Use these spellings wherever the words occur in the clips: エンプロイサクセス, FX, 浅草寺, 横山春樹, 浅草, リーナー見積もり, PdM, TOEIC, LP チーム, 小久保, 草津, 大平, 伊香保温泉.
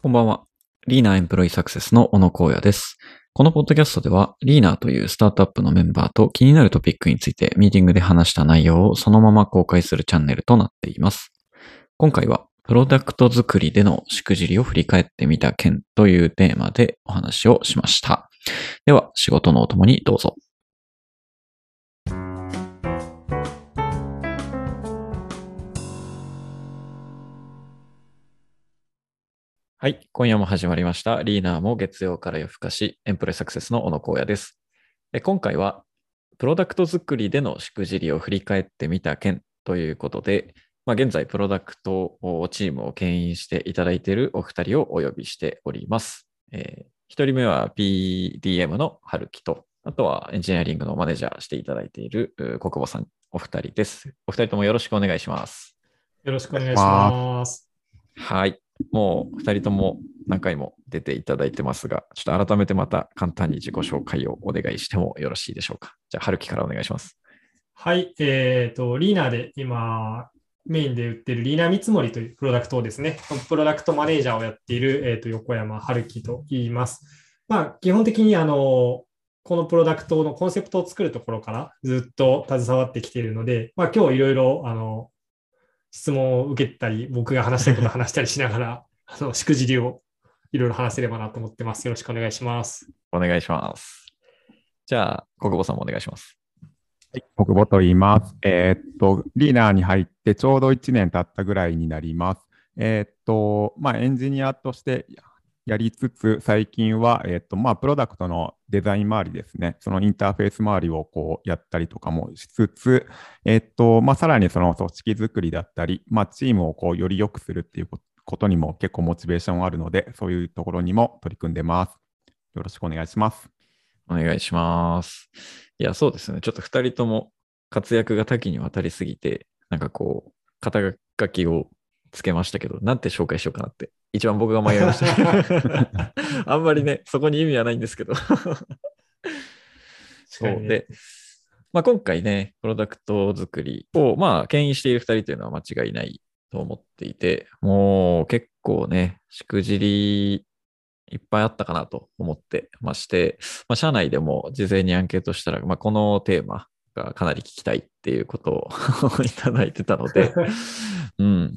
こんばんは。リーナーエンプロイサクセスの小野光也です。このポッドキャストでは、リーナーというスタートアップのメンバーと気になるトピックについてミーティングで話した内容をそのまま公開するチャンネルとなっています。今回は、プロダクト作りでのしくじりを振り返ってみた件というテーマでお話をしました。では、仕事のお供にどうぞ。はい。今夜も始まりました。リーナーも月曜から夜更かし、エンプロイサクセスの小野光也です。今回は、プロダクト作りでのしくじりを振り返ってみた件ということで、現在プロダクトチームを牽引していただいているお二人をお呼びしております。一人目は PdM の春樹と、あとはエンジニアリングのマネージャーしていただいている小久保さん、お二人です。お二人ともよろしくお願いします。よろしくお願いします。はい。もう2人とも何回も出ていただいてますが、ちょっと改めてまた簡単に自己紹介をお願いしてもよろしいでしょうか。じゃあ、春樹からお願いします。はい、リーナーで今、メインで売ってるリーナー見積もりというプロダクトをですね、プロダクトマネージャーをやっている、横山春樹と言います。基本的にこのプロダクトのコンセプトを作るところからずっと携わってきているので、今日いろいろ、質問を受けたり、僕が話したいことを話したりしながら、しくじりをいろいろ話せればなと思ってます。よろしくお願いします。お願いします。じゃあ、小久保さんもお願いします。はい、小久保と言います。リーナーに入ってちょうど1年経ったぐらいになります。エンジニアとしてやりつつ、最近は、プロダクトのデザイン周りですね、そのインターフェース周りをこうやったりとかもしつつ、さらにその組織作りだったり、チームをこうより良くするっていうことにも結構モチベーションがあるので、そういうところにも取り組んでます。よろしくお願いします。お願いします。いや、そうですね。ちょっと2人とも活躍が多岐にわたりすぎて、肩書きをつけましたけど、なんて紹介しようかなって一番僕が迷いましたあんまりねそこに意味はないんですけどそうで、今回ねプロダクト作りを牽引している2人というのは間違いないと思っていて、もう結構ねしくじりいっぱいあったかなと思ってまして、社内でも事前にアンケートしたら、このテーマがかなり聞きたいっていうことをいただいてたのでうん、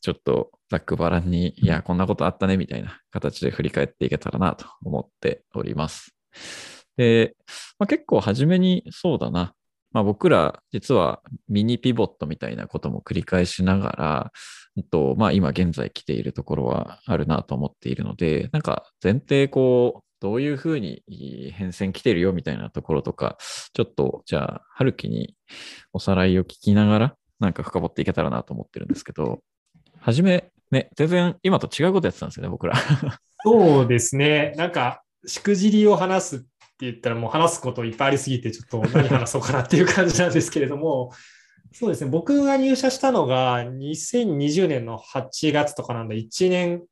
ちょっとざっくばらんに、いや、こんなことあったねみたいな形で振り返っていけたらなと思っております。で、結構初めにそうだな、僕ら実はミニピボットみたいなことも繰り返しながら、今現在来ているところはあるなと思っているので、前提どういうふうに変遷来てるよみたいなところとか、ちょっとじゃあ春樹におさらいを聞きながら、深掘っていけたらなと思ってるんですけど、初めね全然今と違うことやってたんですよね僕らそうですね、しくじりを話すって言ったらもう話すこといっぱいありすぎてちょっと何話そうかなっていう感じなんですけれどもそうですね、僕が入社したのが2020年の8月とかなんで1年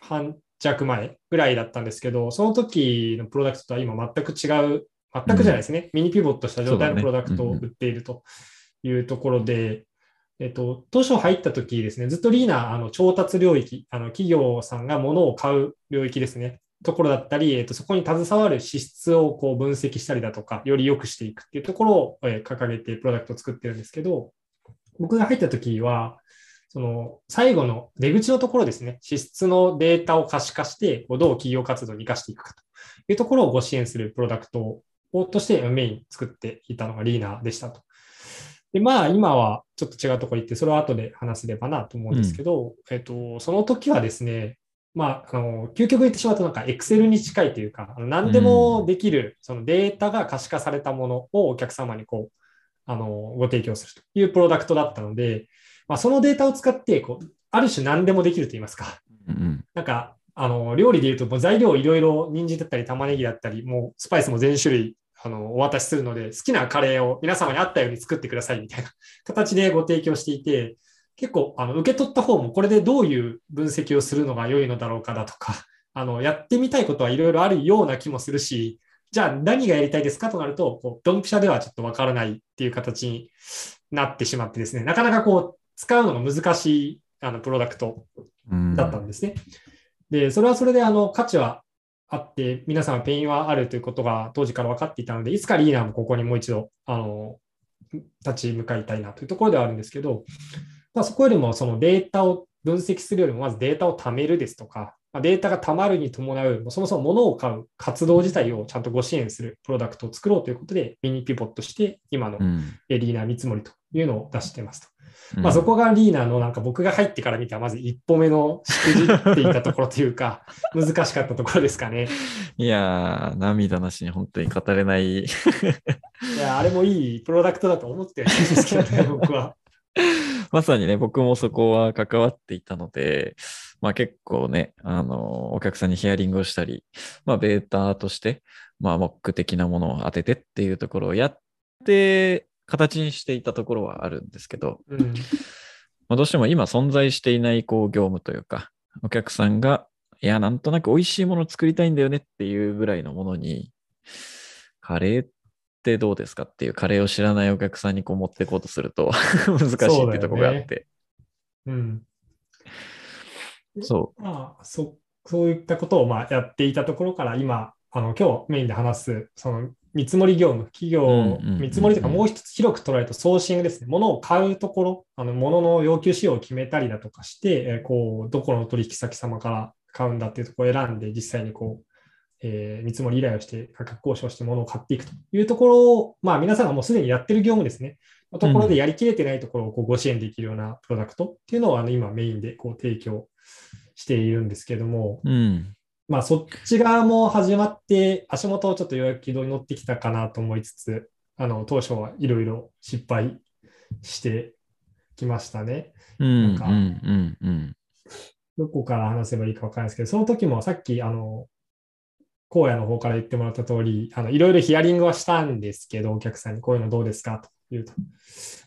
半弱前ぐらいだったんですけど、その時のプロダクトとは今全くじゃないですね、うん、ミニピボットした状態のプロダクトを売っているというところで、当初入った時ですね、ずっとリーナー調達領域、企業さんが物を買う領域ですね、ところだったり、そこに携わる資質をこう分析したりだとか、より良くしていくっていうところを、掲げてプロダクトを作ってるんですけど、僕が入った時は、その最後の出口のところですね、資質のデータを可視化して、どう企業活動に生かしていくかというところをご支援するプロダクトをとしてメイン作っていたのがリーナーでしたと。で今はちょっと違うところに行って、それは後で話せればなと思うんですけど、その時はですね、究極言ってしまうとExcel に近いというか、何でもできる、そのデータが可視化されたものをお客様にご提供するというプロダクトだったので、そのデータを使ってある種何でもできると言いますか、料理でいうともう材料いろいろ人参だったり玉ねぎだったり、もうスパイスも全種類お渡しするので、好きなカレーを皆様に合ったように作ってくださいみたいな形でご提供していて、結構受け取った方もこれでどういう分析をするのが良いのだろうかだとか、やってみたいことはいろいろあるような気もするし、じゃあ何がやりたいですかとなると、ドンピシャではちょっと分からないっていう形になってしまってですね、なかなか使うのが難しいプロダクトだったんですね。で、それはそれで価値はあって、皆さんペインはあるということが当時から分かっていたので、いつかリーナーもここにもう一度立ち向かいたいなというところではあるんですけど、まあ、そこよりもそのデータを分析するよりも、まずデータを貯めるですとか、データが貯まるに伴う、そもそも物を買う活動自体をちゃんとご支援するプロダクトを作ろうということで、ミニピボットして、今のリーナー見積もりというのを出していますと。まあ、そこがリーナーのなんか僕が入ってから見たまず一歩目のしくじっていたところというか難しかったところですかね。いやー、涙なしに本当に語れないいや、あれもいいプロダクトだと思ってはいるんですけどね僕は。まさにね、僕もそこは関わっていたので、まあ、結構ねお客さんにヒアリングをしたり、まあ、ベータとして、まあ、モック的なものを当ててっていうところをやって形にしていたところはあるんですけど、うんまあ、どうしても今存在していないこう業務というか、お客さんがいやなんとなく美味しいものを作りたいんだよねっていうぐらいのものに、カレーってどうですかっていう、カレーを知らないお客さんにこう持っていこうとすると難しいっていうところがあって、そう、まあ、そういったことをまあやっていたところから、今今日メインで話すその見積もり業務、企業見積もりというか、もう一つ広く捉えるとソーシングですね。物を買うところ、物の要求仕様を決めたりだとかして、こうどこの取引先様から買うんだっていうところを選んで、実際にこう、見積もり依頼をして価格交渉して物を買っていくというところを、まあ、皆さんがもうすでにやってる業務ですね。のところでやりきれてないところをこうご支援できるようなプロダクトっていうのを今メインでこう提供しているんですけども。まあ、そっち側も始まって足元をちょっとようやく軌道に乗ってきたかなと思いつつ、当初はいろいろ失敗してきましたね。どこから話せばいいか分からないですけど、その時もさっき荒野の方から言ってもらった通り、いろいろヒアリングはしたんですけど、お客さんにこういうのどうですかと言うと、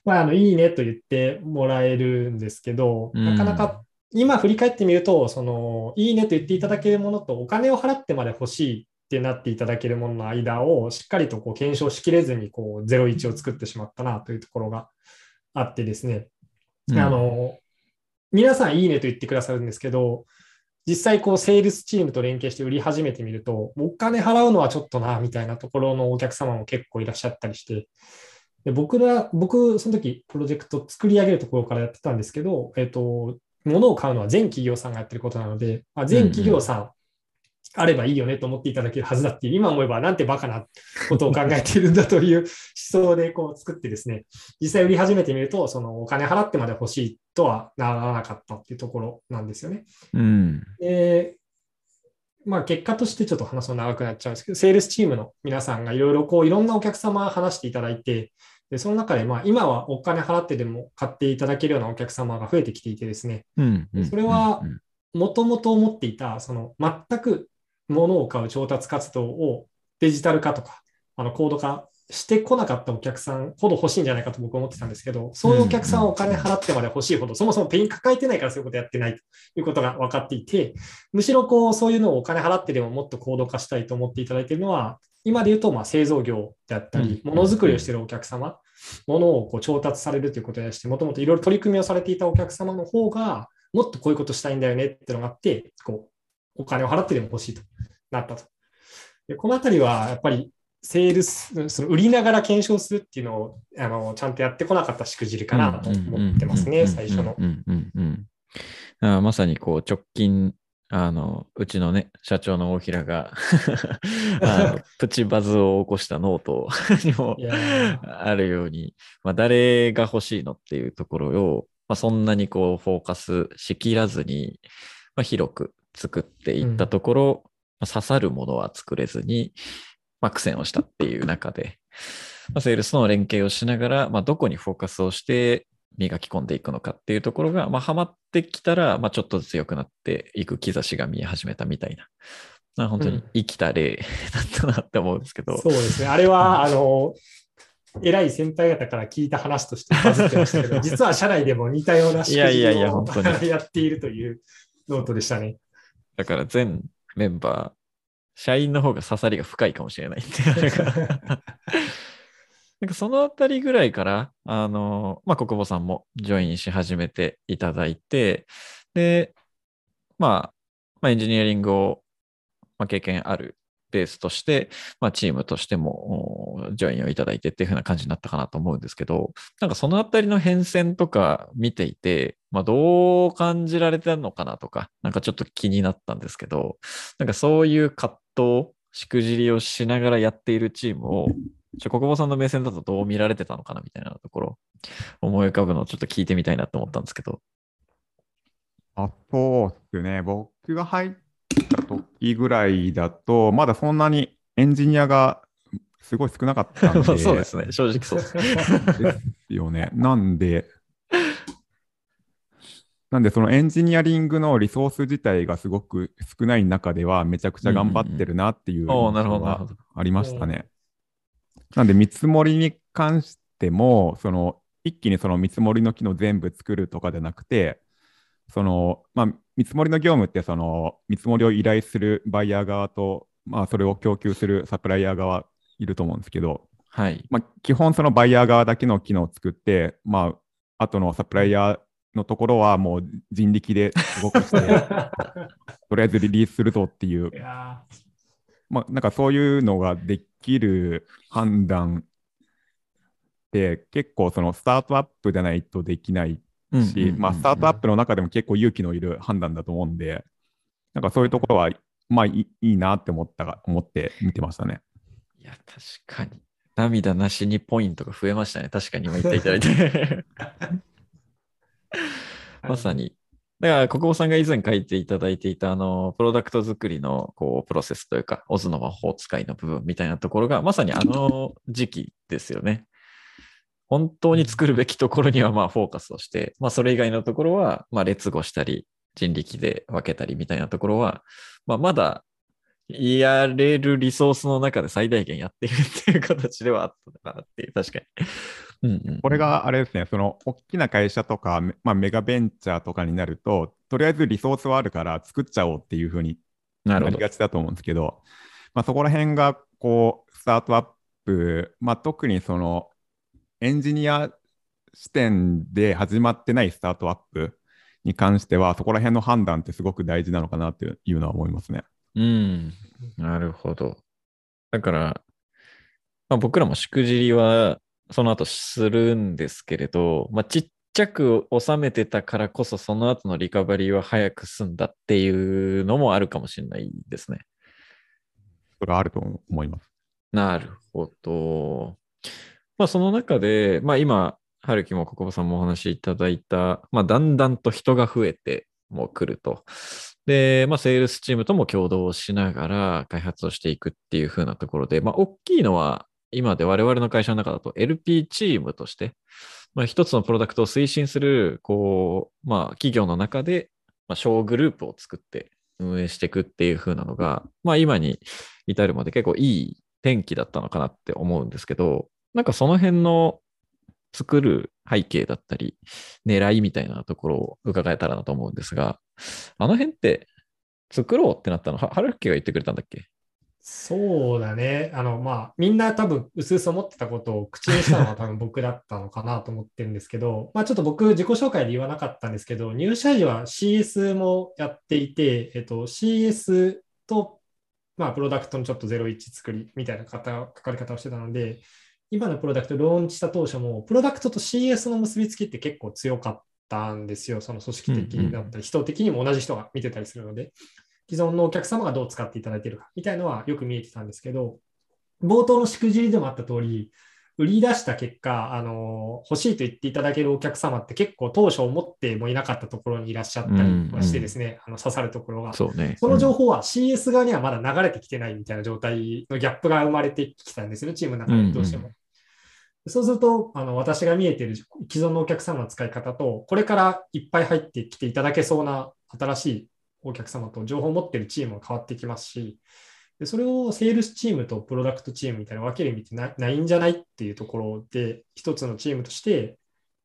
まあ、いいねと言ってもらえるんですけど、なかなか今振り返ってみると、そのいいねと言っていただけるものとお金を払ってまで欲しいってなっていただけるものの間をしっかりとこう検証しきれずにこう01を作ってしまったなというところがあってですね、皆さんいいねと言ってくださるんですけど、実際こうセールスチームと連携して売り始めてみると、お金払うのはちょっとなみたいなところのお客様も結構いらっしゃったりして、で僕その時プロジェクト作り上げるところからやってたんですけど、物を買うのは全企業さんがやってることなので、まあ、全企業さんあればいいよねと思っていただけるはずだっていう、今思えばなんてバカなことを考えているんだという思想でこう作ってですね、実際売り始めてみると、そのお金払ってまで欲しいとはならなかったっていうところなんですよね。まあ、結果としてちょっと話は長くなっちゃうんですけど、セールスチームの皆さんがいろいろこういろんなお客様話していただいて、でその中で、まあ、今はお金払ってでも買っていただけるようなお客様が増えてきていてですね、それはもともと思っていたその全く物を買う調達活動をデジタル化とかコード化してこなかったお客さんほど欲しいんじゃないかと僕は思ってたんですけど、そういうお客さんはお金払ってまで欲しいほど、そもそもペイン抱えてないからそういうことやってないということが分かっていて、むしろこうそういうのをお金払ってでももっとコード化したいと思っていただいているのは、今で言うとまあ製造業であったり、ものづくりをしているお客様、ものをこう調達されるということに対して、もともといろいろ取り組みをされていたお客様の方が、もっとこういうことしたいんだよねっていうのがあって、こうお金を払ってでも欲しいとなったと。でこのあたりはやっぱりセールス、その売りながら検証するっていうのをちゃんとやってこなかったしくじりかなと思ってますね、最初の。まさにこう直近うちのね、社長の大平がプチバズを起こしたノートにもあるように、まあ、誰が欲しいのっていうところを、まあ、そんなにこうフォーカスしきらずに、まあ、広く作っていったところ、まあ、刺さるものは作れずに、まあ、苦戦をしたっていう中で、まあ、セールスとの連携をしながら、まあ、どこにフォーカスをして磨き込んでいくのかっていうところが、まあ、はまってきたら、まあ、ちょっとずつ良くなっていく兆しが見え始めたみたいな、まあ、本当に生きた例だったなって思うんですけど、そうですね、あれは偉い先輩方から聞いた話としてバズってましたけど実は社内でも似たような仕組みをやっているというノートでしたね。だから全メンバー社員の方が刺さりが深いかもしれないってなんかそのあたりぐらいから、まあ、小久保さんもジョインし始めていただいて、で、まあ、エンジニアリングを経験あるベースとして、チームとしてもジョインをいただいてっていう風な感じになったかなと思うんですけど、なんかそのあたりの変遷とか見ていて、どう感じられてるのかなとか、なんかちょっと気になったんですけど、なんかそういう葛藤、しくじりをしながらやっているチームを、小久保さんの目線だとどう見られてたのかなみたいなところ、思い浮かぶのをちょっと聞いてみたいなと思ったんですけど。そうですね、僕が入った時ぐらいだとまだそんなにエンジニアがすごい少なかったんでそうですね、正直そうですですよね。なんでそのエンジニアリングのリソース自体がすごく少ない中ではめちゃくちゃ頑張ってるなっていうのがありましたね。なんで見積もりに関してもその一気にその見積もりの機能全部作るとかじゃなくて、その見積もりの業務ってその見積もりを依頼するバイヤー側と、それを供給するサプライヤー側いると思うんですけど、はい、基本そのバイヤー側だけの機能を作って、あとのサプライヤーのところはもう人力で動かしてとりあえずリリースするぞっていう、なんかそういうのができる判断って結構そのスタートアップじゃないとできないし、スタートアップの中でも結構勇気のいる判断だと思うんで、なんかそういうところは、いいなって思って見てましたね。いや、確かに。涙なしにポイントが増えましたね。確かに今言っていただいて。まさに。だから、小久保さんが以前書いていただいていた、プロダクト作りのこうプロセスというか、オズの魔法使いの部分みたいなところが、まさにあの時期ですよね。本当に作るべきところにはフォーカスをして、それ以外のところは劣後したり人力で分けたりみたいなところは、まだやれるリソースの中で最大限やっているっていう形ではあったのかなっていう、確かに。これがあれですね、その大きな会社とか、メガベンチャーとかになると、とりあえずリソースはあるから作っちゃおうっていうふうになりがちだと思うんですけど、そこら辺がこうスタートアップ、特にそのエンジニア視点で始まってないスタートアップに関しては、そこら辺の判断ってすごく大事なのかなっていうのは思いますね。なるほど。だから、僕らもしくじりはその後するんですけれど、ちっちゃく収めてたからこそ、その後のリカバリーは早く済んだっていうのもあるかもしれないですね。それはあると思います。なるほど。その中で、今、春樹も小久保さんもお話しいただいた、だんだんと人が増えても来ると。で、セールスチームとも共同しながら開発をしていくっていう風なところで、大きいのは、今で我々の会社の中だと LP チームとして、一つのプロダクトを推進する、企業の中で、小グループを作って運営していくっていう風なのが、今に至るまで結構いい転機だったのかなって思うんですけど、なんかその辺の作る背景だったり狙いみたいなところを伺えたらなと思うんですが、あの辺って作ろうってなったのは春樹が言ってくれたんだっけ？そうだね。みんな多分うすうす思ってたことを口にしたのは多分僕だったのかなと思ってるんですけど、ちょっと僕自己紹介で言わなかったんですけど、入社時は CS もやっていて、CS と、プロダクトのちょっと01作りみたいな書かれ方をしてたので、今のプロダクトローンチした当初もプロダクトと CS の結びつきって結構強かったんですよ。その組織的だったり人的にも同じ人が見てたりするので、既存のお客様がどう使っていただいているかみたいのはよく見えてたんですけど、冒頭のしくじりでもあった通り、売り出した結果、欲しいと言っていただけるお客様って結構当初思ってもいなかったところにいらっしゃったりしてですね、刺さるところが。そうね。その情報は CS 側にはまだ流れてきてないみたいな状態のギャップが生まれてきたんですよね、チームの中でどうしても。そうすると、私が見えている既存のお客様の使い方と、これからいっぱい入ってきていただけそうな新しいお客様と情報を持っているチームが変わってきますし、でそれをセールスチームとプロダクトチームみたいな分ける意味って ないんじゃないっていうところで、一つのチームとして、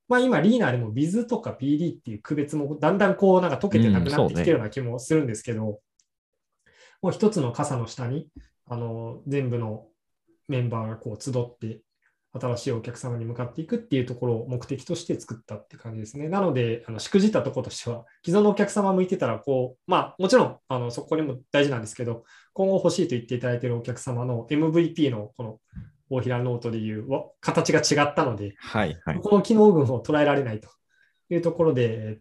今リーナーでも Biz とか PD っていう区別もだんだんなんか解けてなくなってきてるような気もするんですけど、もう一つの傘の下に全部のメンバーが集って新しいお客様に向かっていくっていうところを目的として作ったって感じですね。なので、しくじったところとしては、既存のお客様向いてたら、こう、まあ、もちろん、そこにも大事なんですけど、今後欲しいと言っていただいているお客様の MVP のこの大平ノートでいう形が違ったので、はいはい、この機能群を捉えられないというところで、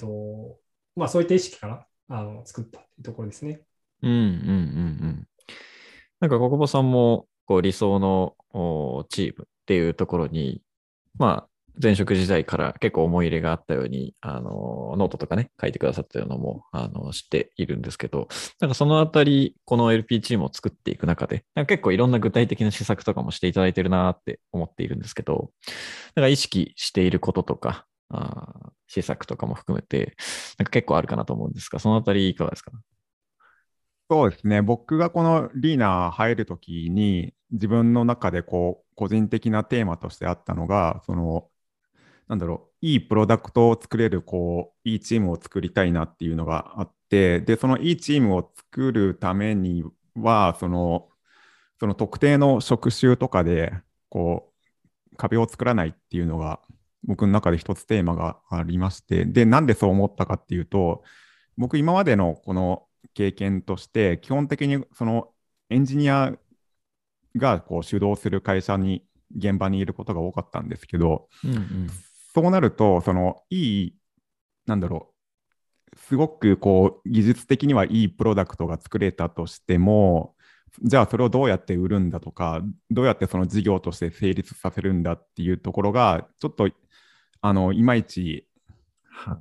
まあ、そういった意識から作ったというところですね。うんうんうんうん。なんか小久保さんもこう理想のチームっていうところに、まあ、前職時代から結構思い入れがあったように、ノートとかね、書いてくださったようなのも知っているんですけど、なんかそのあたり、この LP チームを作っていく中で、なんか結構いろんな具体的な施策とかもしていただいてるなって思っているんですけど、なんか意識していることとか、施策とかも含めて、なんか結構あるかなと思うんですが、そのあたりいかがですか？そうですね、僕がこのリーナ入るときに自分の中でこう個人的なテーマとしてあったのが、そのなんだろう、いいプロダクトを作れるこういいチームを作りたいなっていうのがあって、でそのいいチームを作るためにはその特定の職種とかでこう壁を作らないっていうのが僕の中で一つテーマがありまして、でなんでそう思ったかっていうと、僕今までのこの経験として、基本的にそのエンジニアがこう主導する会社に現場にいることが多かったんですけど、うんうん、そうなるとそのいい、なんだろう、すごくこう技術的にはいいプロダクトが作れたとしても、じゃあそれをどうやって売るんだとか、どうやってその事業として成立させるんだっていうところがちょっといまいち、はい、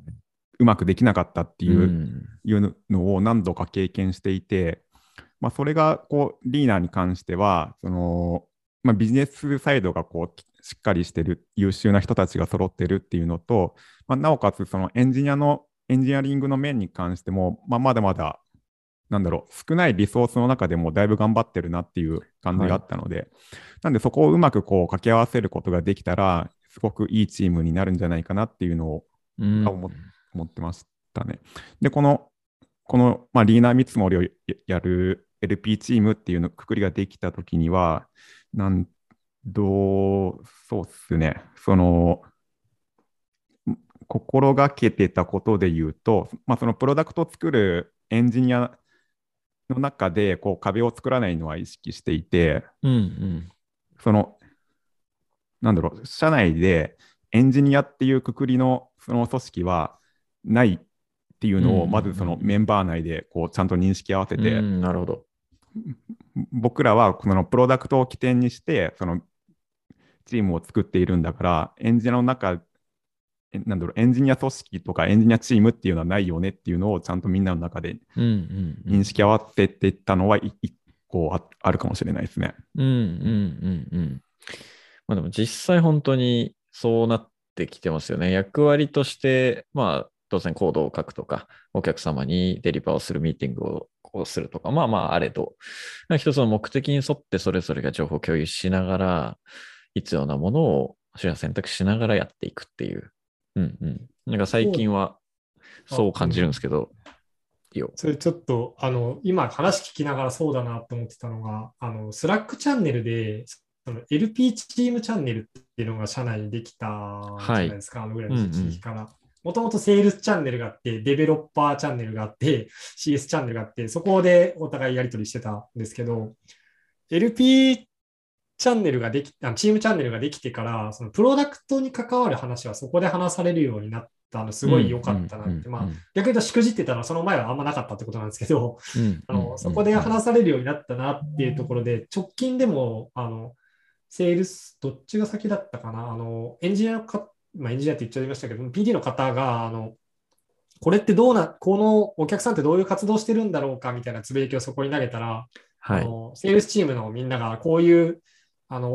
うまくできなかったっていうのを何度か経験していて、まあ、それがこうリーナーに関してはまあ、ビジネスサイドがこうしっかりしてる優秀な人たちが揃ってるっていうのと、まあ、なおかつそのエンジニアリングの面に関しても、まあ、まだまだなんだろう、少ないリソースの中でもだいぶ頑張ってるなっていう感じがあったので、はい、なんでそこをうまくこう掛け合わせることができたらすごくいいチームになるんじゃないかなっていうのを思ってましたね。でこの、まあ、リーナー見積もりをやる LP チームっていうのくくりができたときには、そうですね、その心がけてたことで言うと、まあ、そのプロダクトを作るエンジニアの中でこう壁を作らないのは意識していて、うんうん、そのなんだろう、社内でエンジニアっていうくくりのその組織はないっていうのを、まずそのメンバー内でこうちゃんと認識合わせて、なるほど、僕らはこのプロダクトを起点にしてそのチームを作っているんだから、エンジニアの中、なんだろう、エンジニア組織とかエンジニアチームっていうのはないよねっていうのをちゃんとみんなの中で認識合わせていったのは一個あるかもしれないですね。うんうんうんうん。まあ、でも実際本当にそうなってきてますよね。役割として、まあ、当然コードを書くとか、お客様にデリバーをするミーティングをこうするとか、まあまああれと、一つの目的に沿ってそれぞれが情報共有しながら、必要なものを取捨選択しながらやっていくっていう。うんうん。なんか最近はそう感じるんですけど、それちょっと今話聞きながらそうだなと思ってたのが、スラックチャンネルで、LP チームチャンネルっていうのが社内にできたじゃないですか、はい、ぐらいの時期から。もともとセールスチャンネルがあって、デベロッパーチャンネルがあって、CS チャンネルがあって、そこでお互いやり取りしてたんですけど、LP チャンネルがチームチャンネルができてから、そのプロダクトに関わる話はそこで話されるようになったの、すごい良かったなって、うんうんうんうん、まあ、逆に言うとしくじってたのはその前はあんまなかったってことなんですけど、うんうんうん、そこで話されるようになったなっていうところで、直近でも、セールス、どっちが先だったかな、エンジニアの方、エンジニアって言っちゃいましたけど、PD の方が、これってこのお客さんってどういう活動してるんだろうかみたいなつぶやきをそこに投げたら、はい、セールスチームのみんながこういう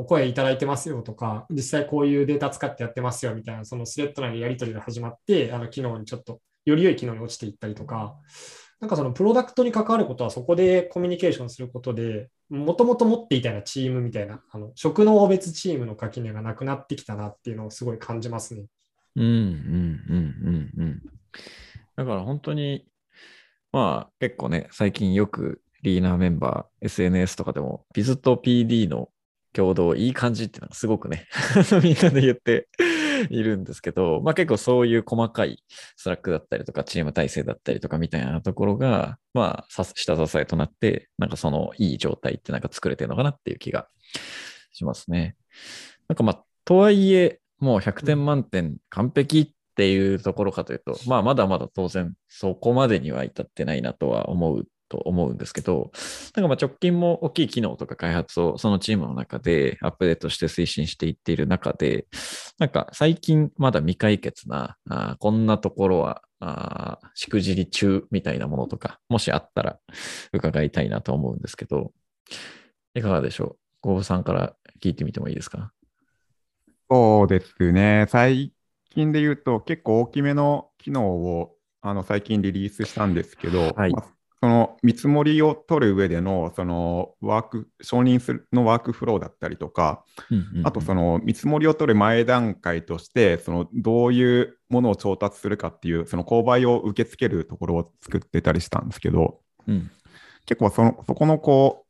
声いただいてますよとか、実際こういうデータ使ってやってますよみたいな、そのスレッド内でやり取りが始まって、機能にちょっとより良い機能に落ちていったりとか、なんかそのプロダクトに関わることはそこでコミュニケーションすることで、もともと持っていたようなチームみたいな、職能別チームの垣根がなくなってきたなっていうのをすごい感じますね。うんうんうんうんうん。だから本当に、まあ結構ね、最近よくリーナーメンバー、SNS とかでも、ビズと PD の共同いい感じっていうのがすごくねみんなで言っているんですけど、まあ結構そういう細かいスラックだったりとかチーム体制だったりとかみたいなところがまあ下支えとなってなんかそのいい状態ってなんか作れてるのかなっていう気がしますね。なんかまあとはいえもう100点満点完璧っていうところかというと、まあまだまだ当然そこまでには至ってないなとは思うんですけど、なんかまあ直近も大きい機能とか開発をそのチームの中でアップデートして推進していっている中で、なんか最近まだ未解決なこんなところはしくじり中みたいなものとかもしあったら伺いたいなと思うんですけど、いかがでしょう。郷さんから聞いてみてもいいですか。そうですね、最近で言うと結構大きめの機能を最近リリースしたんですけど、はい、その見積もりを取る上でのその承認するのワークフローだったりとか、あとその見積もりを取る前段階としてそのどういうものを調達するかっていうその購買を受け付けるところを作ってたりしたんですけど、うん、結構そこのこう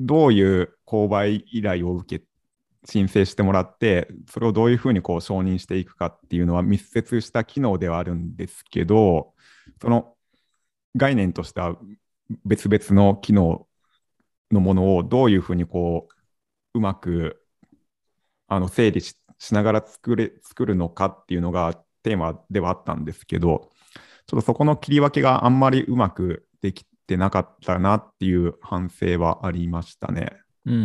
どういう購買依頼を受け申請してもらってそれをどういうふうにこう承認していくかっていうのは密接した機能ではあるんですけど、その概念とした別々の機能のものをどういうふうにこううまく整理 しながら作るのかっていうのがテーマではあったんですけど、ちょっとそこの切り分けがあんまりうまくできてなかったなっていう反省はありましたね。うんうんうん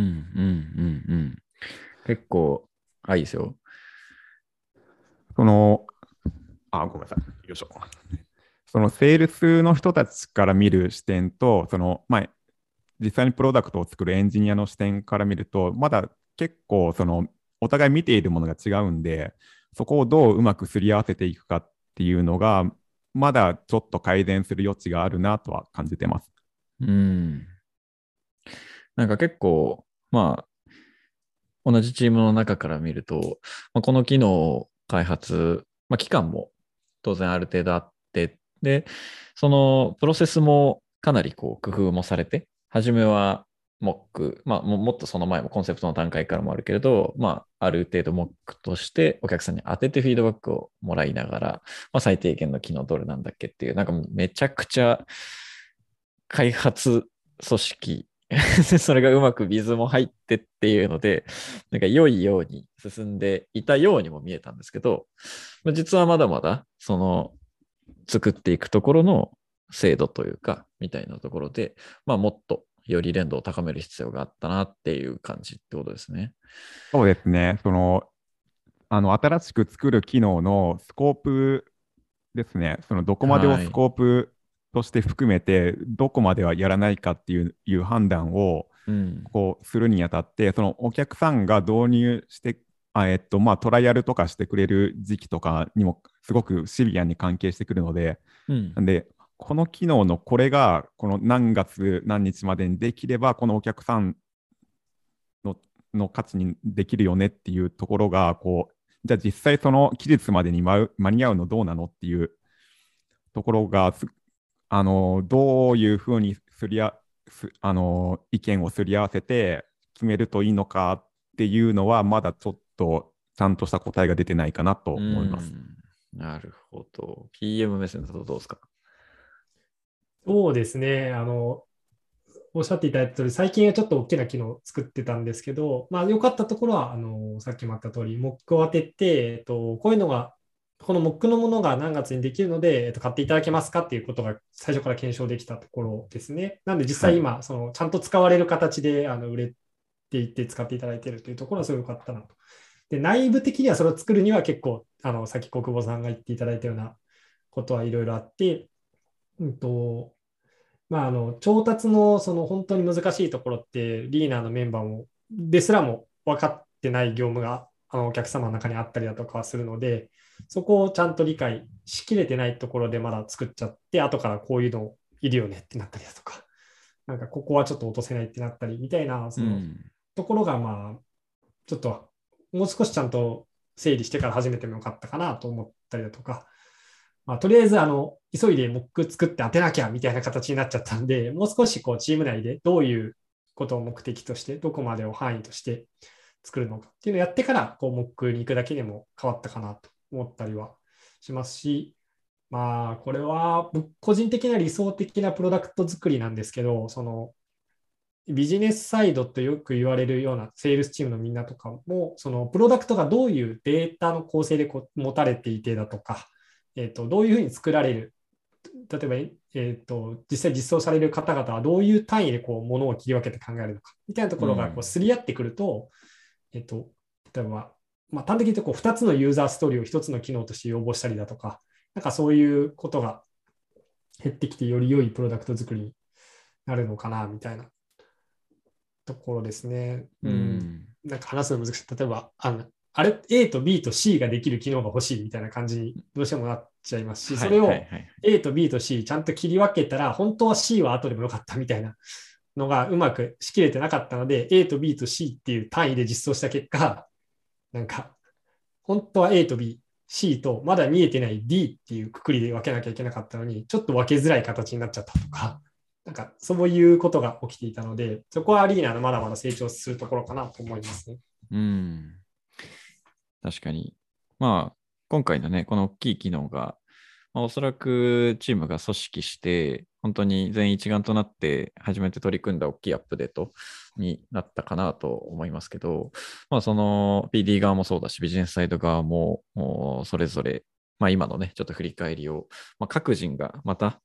うん。結構いいですよ。ごめんなさい。よいしょ。そのセールスの人たちから見る視点とその、まあ、実際にプロダクトを作るエンジニアの視点から見るとまだ結構そのお互い見ているものが違うんで、そこをどううまくすり合わせていくかっていうのがまだちょっと改善する余地があるなとは感じてます。うん。なんか結構まあ同じチームの中から見ると、まあ、この機能開発、まあ、期間も当然ある程度あってで、そのプロセスもかなりこう工夫もされて、初めはモック、まあ、もっとその前もコンセプトの段階からもあるけれど、まあ、ある程度モックとしてお客さんに当ててフィードバックをもらいながら、まあ、最低限の機能どれなんだっけっていう、なんかめちゃくちゃ開発組織それがうまくビズも入ってっていうので、なんか良いように進んでいたようにも見えたんですけど、実はまだまだその作っていくところの精度というかみたいなところで、まあ、もっとより連動を高める必要があったなっていう感じってことですね。そうですね、その新しく作る機能のスコープですね、そのどこまでをスコープとして含めて、はい、どこまではやらないかっていう判断をこうするにあたって、うん、そのお客さんが導入してまあ、トライアルとかしてくれる時期とかにもすごくシビアに関係してくるので、うん、なんでこの機能のこれがこの何月何日までにできればこのお客さんの価値にできるよねっていうところがこう、じゃあ実際その期日までに間に合うのどうなのっていうところがどういうふうに意見をすり合わせて決めるといいのかっていうのはまだちょっとちゃんとした答えが出てないかなと思います。なるほど。 PM 目線だとどうですか。そうですね、おっしゃっていただいた通り、最近はちょっと大きな機能を作ってたんですけど、まあ、良かったところはさっきもあった通りモックを当てて、こういうのがこのモックのものが何月にできるので、買っていただけますかっていうことが最初から検証できたところですね。なので実際今、はい、ちゃんと使われる形で売れていって使っていただいているというところはすごい良かったなと。で内部的にはそれを作るには結構さっき小久保さんが言っていただいたようなことはいろいろあって、まあ、調達の本当に難しいところってリーナーのメンバーもですらも分かってない業務がお客様の中にあったりだとかするので、そこをちゃんと理解しきれてないところでまだ作っちゃって後からこういうのいるよねってなったりだとか、なんかここはちょっと落とせないってなったりみたいなところが、まあちょっともう少しちゃんと整理してから始めてもよかったかなと思ったりだとか、まあ、とりあえず急いでモック作って当てなきゃみたいな形になっちゃったんで、もう少しこうチーム内でどういうことを目的としてどこまでを範囲として作るのかっていうのをやってから項目に行くだけでも変わったかなと思ったりはしますし、まあこれは個人的な理想的なプロダクト作りなんですけど、そのビジネスサイドとよく言われるようなセールスチームのみんなとかも、そのプロダクトがどういうデータの構成で持たれていてだとか、どういうふうに作られる、例えば、実際実装される方々はどういう単位でこうものを切り分けて考えるのかみたいなところがこうすり合ってくると、例えば、まあ、端的に言うと2つのユーザーストーリーを1つの機能として要望したりだとか、なんかそういうことが減ってきてより良いプロダクト作りになるのかなみたいなところですね。なんか話すの難しい。例えばあれ A と B と C ができる機能が欲しいみたいな感じにどうしてもなっちゃいますし、それを A と B と C ちゃんと切り分けたら本当は C は後でもよかったみたいなのがうまく仕切れてなかったので、 A と B と C っていう単位で実装した結果、なんか本当は A と B、C とまだ見えてない D っていう括りで分けなきゃいけなかったのにちょっと分けづらい形になっちゃったとか、なんかそういうことが起きていたので、そこはアリーナのまだまだ成長するところかなと思いますね。確かに。まあ今回のねこの大きい機能が、まあ、おそらくチームが組織して本当に全員一丸となって初めて取り組んだ大きいアップデートになったかなと思いますけど、まあその PD 側もそうだしビジネスサイド側もそれぞれまあ、今のね、ちょっと振り返りを、まあ、各人がまた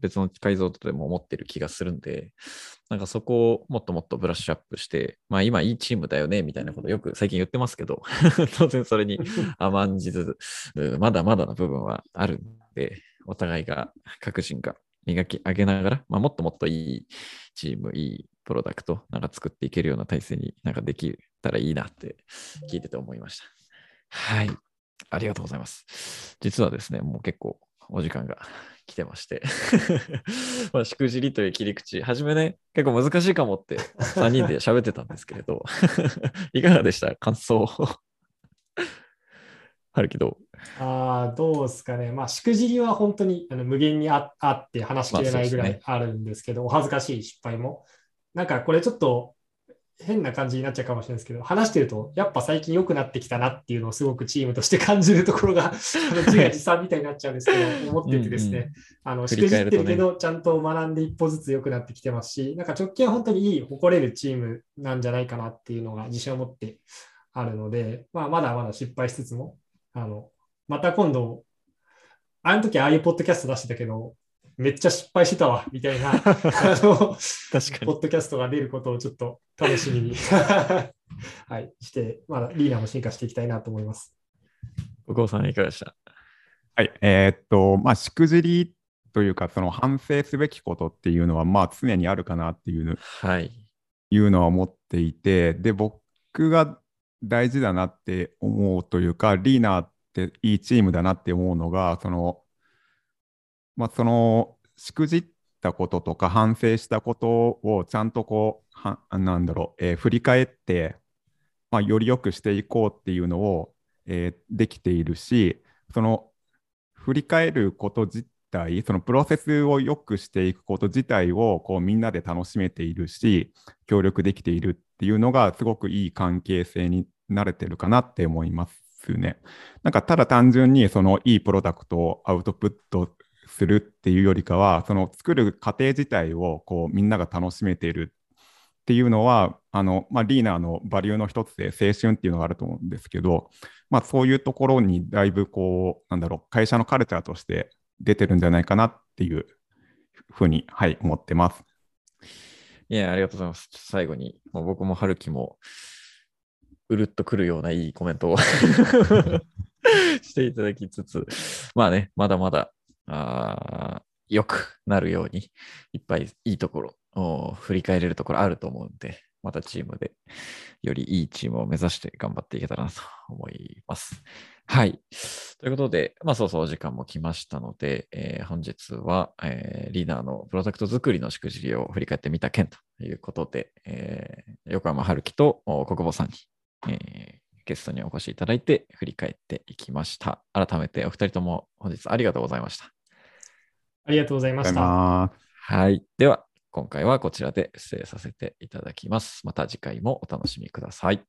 別の解像度でも持ってる気がするんで、なんかそこをもっともっとブラッシュアップして、まあ今いいチームだよねみたいなことをよく最近言ってますけど、当然それに甘んじず、まだまだな部分はあるんで、お互いが各人が磨き上げながら、まあ、もっともっといいチーム、いいプロダクトなんか作っていけるような体制になんかできたらいいなって聞いてて思いました。はい。ありがとうございます。実はですね、もう結構お時間が来てまして、まあ、しくじりという切り口、初めね、結構難しいかもって3人で喋ってたんですけれど、いかがでした？感想はるきどう？どうですかね。まあ、しくじりは本当に無限にあって話しきれないぐらいあるんですけど、まあそうですね、お恥ずかしい失敗も。なんかこれちょっと、変な感じになっちゃうかもしれないですけど、話してるとやっぱ最近良くなってきたなっていうのをすごくチームとして感じるところが自画自賛みたいになっちゃうんですけど思っててですね、しくじってるけどちゃんと学んで一歩ずつ良くなってきてますし、なんか直近は本当にいい誇れるチームなんじゃないかなっていうのが自信を持ってあるので、まあ、まだまだ失敗しつつもまた今度あの時ああいうポッドキャスト出してたけどめっちゃ失敗してたわみたいな確かにポッドキャストが出ることをちょっと楽しみに、はい、して、まだリーナも進化していきたいなと思います。お子さんいかがでした？はい、まあしくじりというかその反省すべきことっていうのはまあ常にあるかなっていうの、はい、いうのは思っていて、で僕が大事だなって思うというかリーナっていいチームだなって思うのがそのしくじったこととか反省したことをちゃんとこう振り返って、まあ、より良くしていこうっていうのを、できているし、その振り返ること自体、そのプロセスを良くしていくこと自体をこうみんなで楽しめているし協力できているっていうのがすごくいい関係性になれてるかなって思いますね。なんかただ単純にそのいいプロダクトをアウトプットするっていうよりかは、その作る過程自体をこうみんなが楽しめているっていうのはまあ、リーナーのバリューの一つで青春っていうのがあると思うんですけど、まあ、そういうところにだいぶこう会社のカルチャーとして出てるんじゃないかなっていうふうに、はい、思ってます。いや、ありがとうございます。最後にもう僕も春樹もうるっとくるようないいコメントをしていただきつつ、まあね、まだまだよくなるようにいっぱいいいところを振り返れるところあると思うんで、またチームでよりいいチームを目指して頑張っていけたらなと思います。はい、ということで、まあ、そうそうお時間も来ましたので、本日は、リーナーのプロダクト作りのしくじりを振り返ってみた件ということで、横山春樹と小久保さんに、ゲストにお越しいただいて振り返っていきました。改めてお二人とも本日ありがとうございました。ありがとうございました。はい、では今回はこちらで失礼させていただきます。また次回もお楽しみください。